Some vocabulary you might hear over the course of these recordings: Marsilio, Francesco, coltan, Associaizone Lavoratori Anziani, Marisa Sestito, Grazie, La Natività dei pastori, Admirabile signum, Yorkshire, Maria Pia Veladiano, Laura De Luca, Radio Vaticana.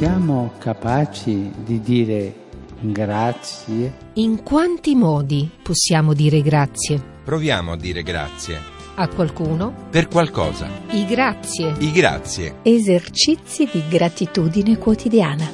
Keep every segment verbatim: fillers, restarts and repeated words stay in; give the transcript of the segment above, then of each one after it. siamo capaci di dire grazie? In quanti modi possiamo dire grazie? Proviamo a dire grazie. A qualcuno? Per qualcosa. I grazie. I grazie. Esercizi di gratitudine quotidiana.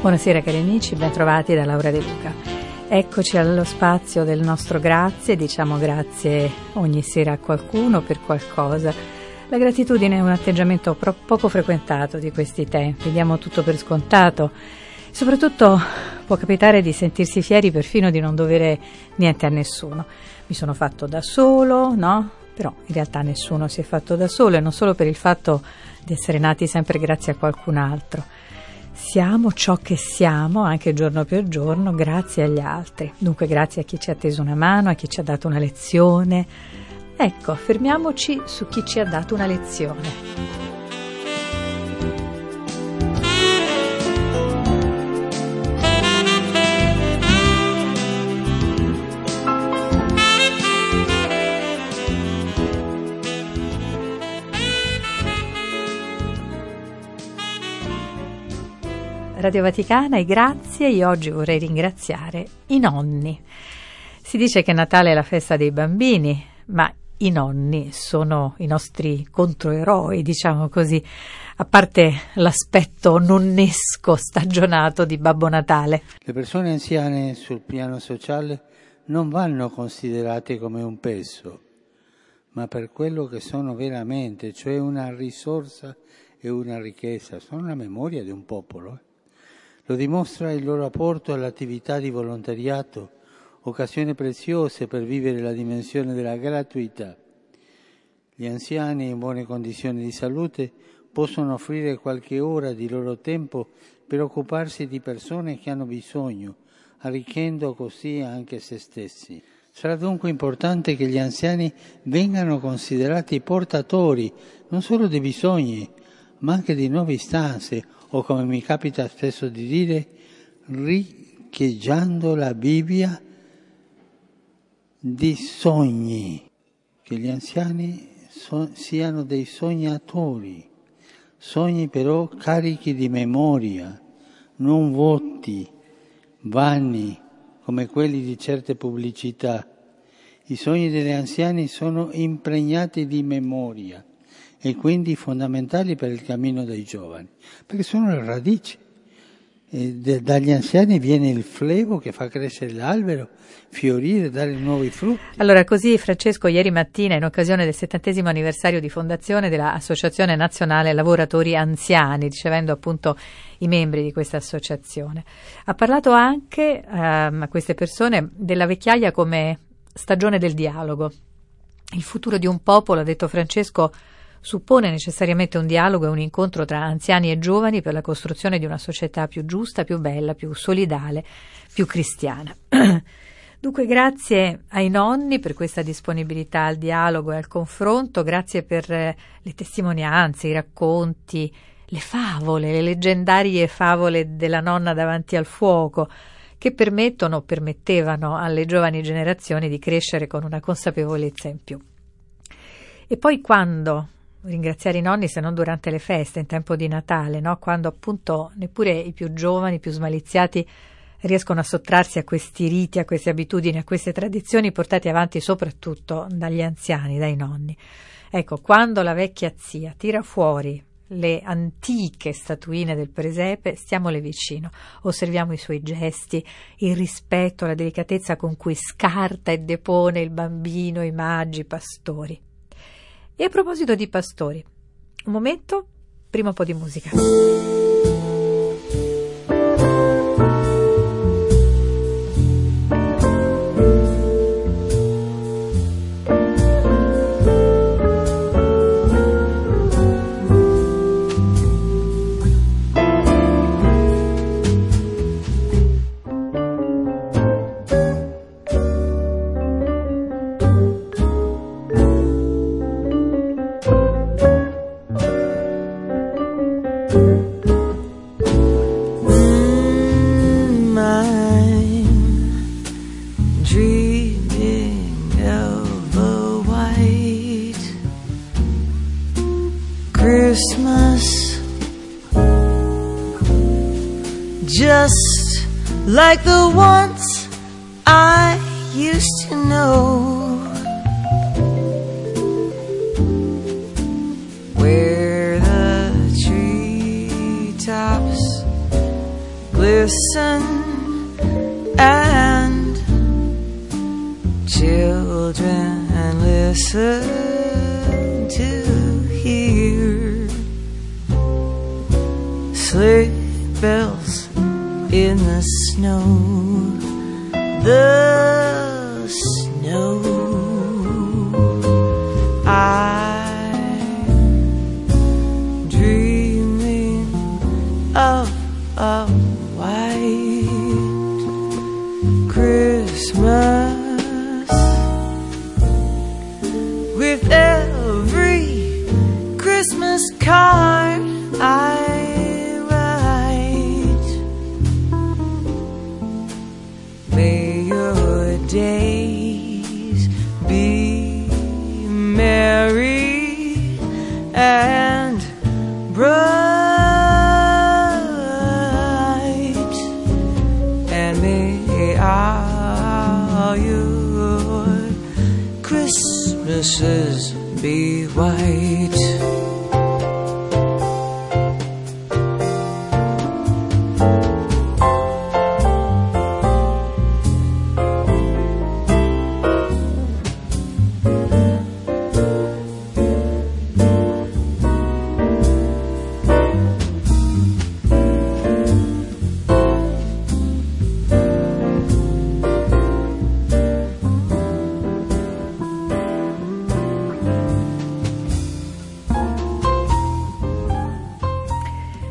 Buonasera cari amici, ben trovati da Laura De Luca. Eccoci allo spazio del nostro grazie, diciamo grazie ogni sera a qualcuno per qualcosa. La gratitudine è un atteggiamento pro- poco frequentato di questi tempi, diamo tutto per scontato. Soprattutto può capitare di sentirsi fieri perfino di non dovere niente a nessuno. Mi sono fatto da solo, no? Però in realtà nessuno si è fatto da solo e non solo per il fatto di essere nati sempre grazie a qualcun altro. Siamo ciò che siamo, anche giorno per giorno, grazie agli altri. Dunque grazie a chi ci ha teso una mano, a chi ci ha dato una lezione. Ecco, fermiamoci su chi ci ha dato una lezione. Radio Vaticana e grazie, io oggi vorrei ringraziare i nonni. Si dice che Natale è la festa dei bambini, ma i nonni sono i nostri controeroi, diciamo così, a parte l'aspetto nonnesco stagionato di Babbo Natale. Le persone anziane sul piano sociale non vanno considerate come un peso, ma per quello che sono veramente, cioè una risorsa e una ricchezza, sono la memoria di un popolo. Lo dimostra il loro apporto all'attività di volontariato, occasioni preziose per vivere la dimensione della gratuità. Gli anziani in buone condizioni di salute possono offrire qualche ora di loro tempo per occuparsi di persone che hanno bisogno, arricchendo così anche se stessi. Sarà dunque importante che gli anziani vengano considerati portatori non solo di bisogni, ma anche di nuove istanze, o come mi capita spesso di dire, riecheggiando la Bibbia, di sogni, che gli anziani so- siano dei sognatori, sogni però carichi di memoria, non vuoti, vani, come quelli di certe pubblicità. I sogni degli anziani sono impregnati di memoria, e quindi fondamentali per il cammino dei giovani, perché sono le radici. E de, dagli anziani viene il flevo che fa crescere l'albero, fiorire, dare nuovi frutti. Allora, così Francesco ieri mattina, in occasione del settantesimo anniversario di fondazione dell'Associazione Nazionale Lavoratori Anziani, ricevendo appunto i membri di questa associazione, ha parlato anche ehm, a queste persone della vecchiaia come stagione del dialogo. Il futuro di un popolo, ha detto Francesco, suppone necessariamente un dialogo e un incontro tra anziani e giovani per la costruzione di una società più giusta, più bella, più solidale, più cristiana. Dunque grazie ai nonni per questa disponibilità al dialogo e al confronto, grazie per le testimonianze, i racconti, le favole, le leggendarie favole della nonna davanti al fuoco, che permettono o permettevano alle giovani generazioni di crescere con una consapevolezza in più. E poi quando ringraziare i nonni se non durante le feste, in tempo di Natale, no? Quando appunto neppure i più giovani, i più smaliziati riescono a sottrarsi a questi riti, a queste abitudini, a queste tradizioni portate avanti soprattutto dagli anziani, dai nonni. Ecco, quando la vecchia zia tira fuori le antiche statuine del presepe, stiamole vicino, osserviamo i suoi gesti, il rispetto, la delicatezza con cui scarta e depone il bambino, i magi, i pastori. E a proposito di pastori, un momento, prima un po' di musica. Thank you. just like the ones I used to know, where the treetops glisten and children listen to hear sleigh bells in the snow, the snow. I'm dreaming of a white Christmas with every Christmas card I days be merry and bright, and may all your Christmases be white.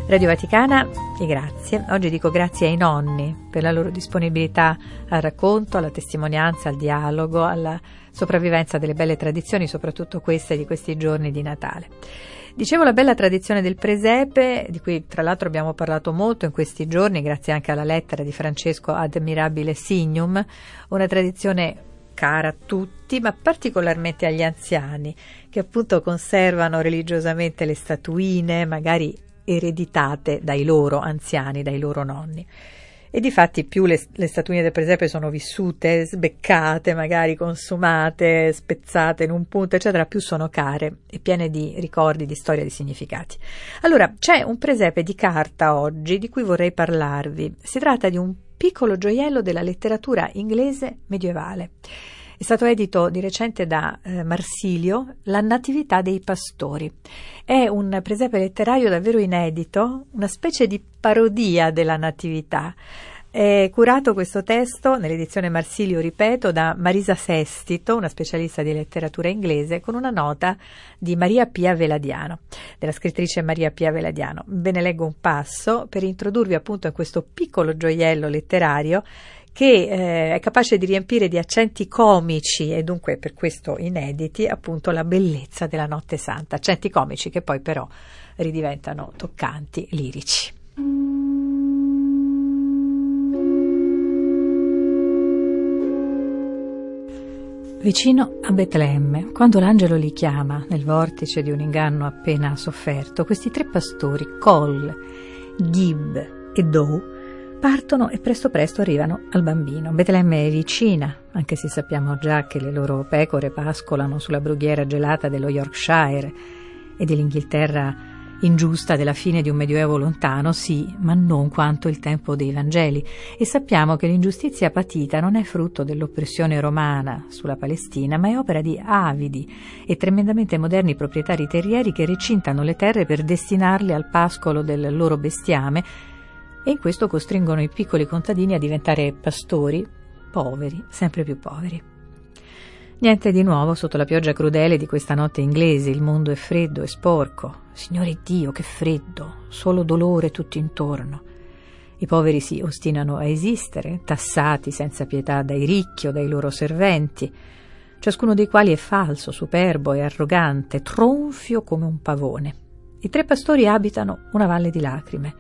Radio Vaticana e grazie. Oggi dico grazie ai nonni per la loro disponibilità al racconto, alla testimonianza, al dialogo, alla sopravvivenza delle belle tradizioni, soprattutto queste di questi giorni di Natale. Dicevo la bella tradizione del presepe, di cui tra l'altro abbiamo parlato molto in questi giorni, grazie anche alla lettera di Francesco Admirabile signum, una tradizione cara a tutti, ma particolarmente agli anziani, che appunto conservano religiosamente le statuine, magari ereditate dai loro anziani, dai loro nonni. E difatti più le, le statuine del presepe sono vissute, sbeccate, magari consumate, spezzate in un punto, eccetera, più sono care e piene di ricordi, di storia, di significati. Allora, c'è un presepe di carta oggi di cui vorrei parlarvi. Si tratta di un piccolo gioiello della letteratura inglese medievale. È stato edito di recente da eh, Marsilio, La Natività dei pastori. È un presepe letterario davvero inedito, una specie di parodia della Natività. È curato questo testo, nell'edizione Marsilio, ripeto, da Marisa Sestito, una specialista di letteratura inglese, con una nota di Maria Pia Veladiano, della scrittrice Maria Pia Veladiano. Ve ne leggo un passo per introdurvi appunto a questo piccolo gioiello letterario che eh, è capace di riempire di accenti comici e dunque per questo inediti appunto la bellezza della Notte Santa, accenti comici che poi però ridiventano toccanti, lirici. Vicino a Betlemme, quando l'angelo li chiama nel vortice di un inganno appena sofferto, questi tre pastori, Col, Ghib e Dou, partono e presto presto arrivano al bambino. Betlemme è vicina, anche se sappiamo già che le loro pecore pascolano sulla brughiera gelata dello Yorkshire e dell'Inghilterra ingiusta della fine di un medioevo lontano, sì, ma non quanto il tempo dei Vangeli. E sappiamo che l'ingiustizia patita non è frutto dell'oppressione romana sulla Palestina, ma è opera di avidi e tremendamente moderni proprietari terrieri che recintano le terre per destinarle al pascolo del loro bestiame, e in questo costringono i piccoli contadini a diventare pastori poveri, sempre più poveri. Niente di nuovo sotto la pioggia crudele di questa notte inglese, il mondo è freddo e sporco. Signore Dio, che freddo, solo dolore tutto intorno. I poveri si ostinano a esistere, tassati senza pietà dai ricchi o dai loro serventi, ciascuno dei quali è falso, superbo e arrogante, tronfio come un pavone. I tre pastori abitano una valle di lacrime.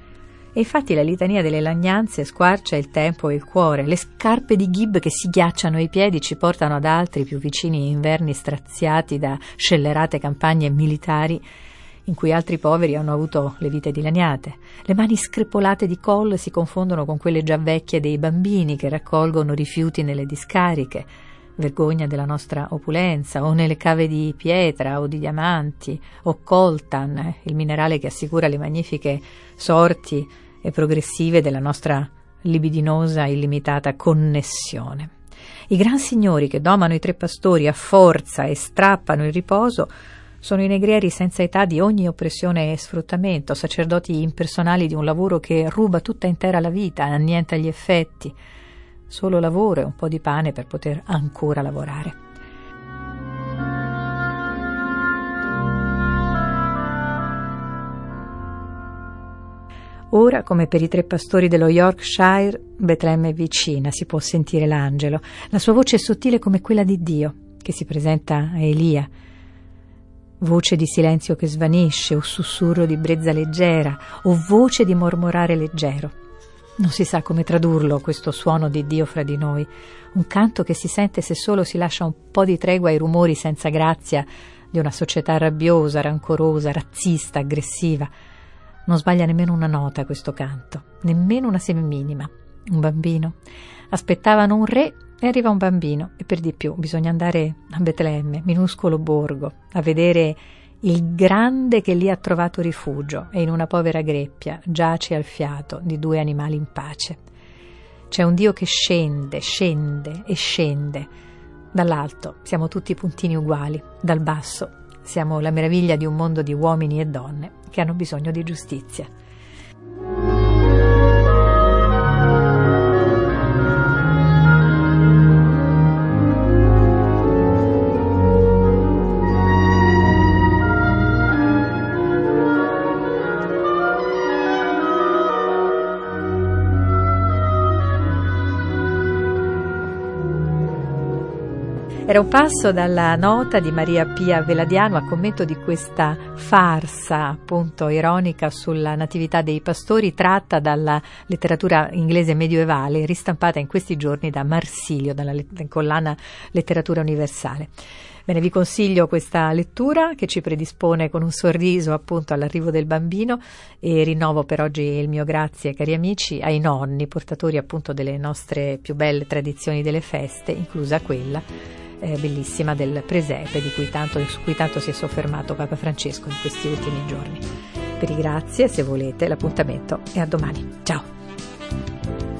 E infatti la litania delle lagnanze squarcia il tempo e il cuore, le scarpe di Ghib che si ghiacciano ai piedi ci portano ad altri più vicini inverni straziati da scellerate campagne militari in cui altri poveri hanno avuto le vite dilaniate. Le mani screpolate di Col si confondono con quelle già vecchie dei bambini che raccolgono rifiuti nelle discariche, vergogna della nostra opulenza, o nelle cave di pietra o di diamanti, o coltan, il minerale che assicura le magnifiche sorti e progressive della nostra libidinosa illimitata connessione. I gran signori che domano i tre pastori a forza e strappano il riposo sono i negrieri senza età di ogni oppressione e sfruttamento, sacerdoti impersonali di un lavoro che ruba tutta intera la vita, annienta gli effetti. Solo lavoro e un po' di pane per poter ancora lavorare. Ora, come per i tre pastori dello Yorkshire, Betlemme è vicina, si può sentire l'angelo. La sua voce è sottile come quella di Dio, che si presenta a Elia. Voce di silenzio che svanisce, o sussurro di brezza leggera, o voce di mormorare leggero. Non si sa come tradurlo, questo suono di Dio fra di noi. Un canto che si sente se solo si lascia un po' di tregua ai rumori senza grazia di una società rabbiosa, rancorosa, razzista, aggressiva. Non sbaglia nemmeno una nota questo canto, nemmeno una seminima. Un bambino. Aspettavano un re e arriva un bambino, e per di più bisogna andare a Betlemme, minuscolo borgo, a vedere il grande che lì ha trovato rifugio e in una povera greppia giace al fiato di due animali in pace. C'è un Dio che scende, scende e scende. Dall'alto siamo tutti puntini uguali, dal basso siamo la meraviglia di un mondo di uomini e donne che hanno bisogno di giustizia. Era un passo dalla nota di Maria Pia Veladiano a commento di questa farsa, appunto ironica, sulla Natività dei pastori, tratta dalla letteratura inglese medievale, ristampata in questi giorni da Marsilio, dalla let- collana Letteratura Universale. Bene, vi consiglio questa lettura che ci predispone con un sorriso appunto all'arrivo del bambino, e rinnovo per oggi il mio grazie, cari amici, ai nonni, portatori appunto delle nostre più belle tradizioni delle feste, inclusa quella bellissima del presepe di cui tanto, su cui tanto si è soffermato Papa Francesco in questi ultimi giorni. Per i grazie, se volete, l'appuntamento è a domani. Ciao!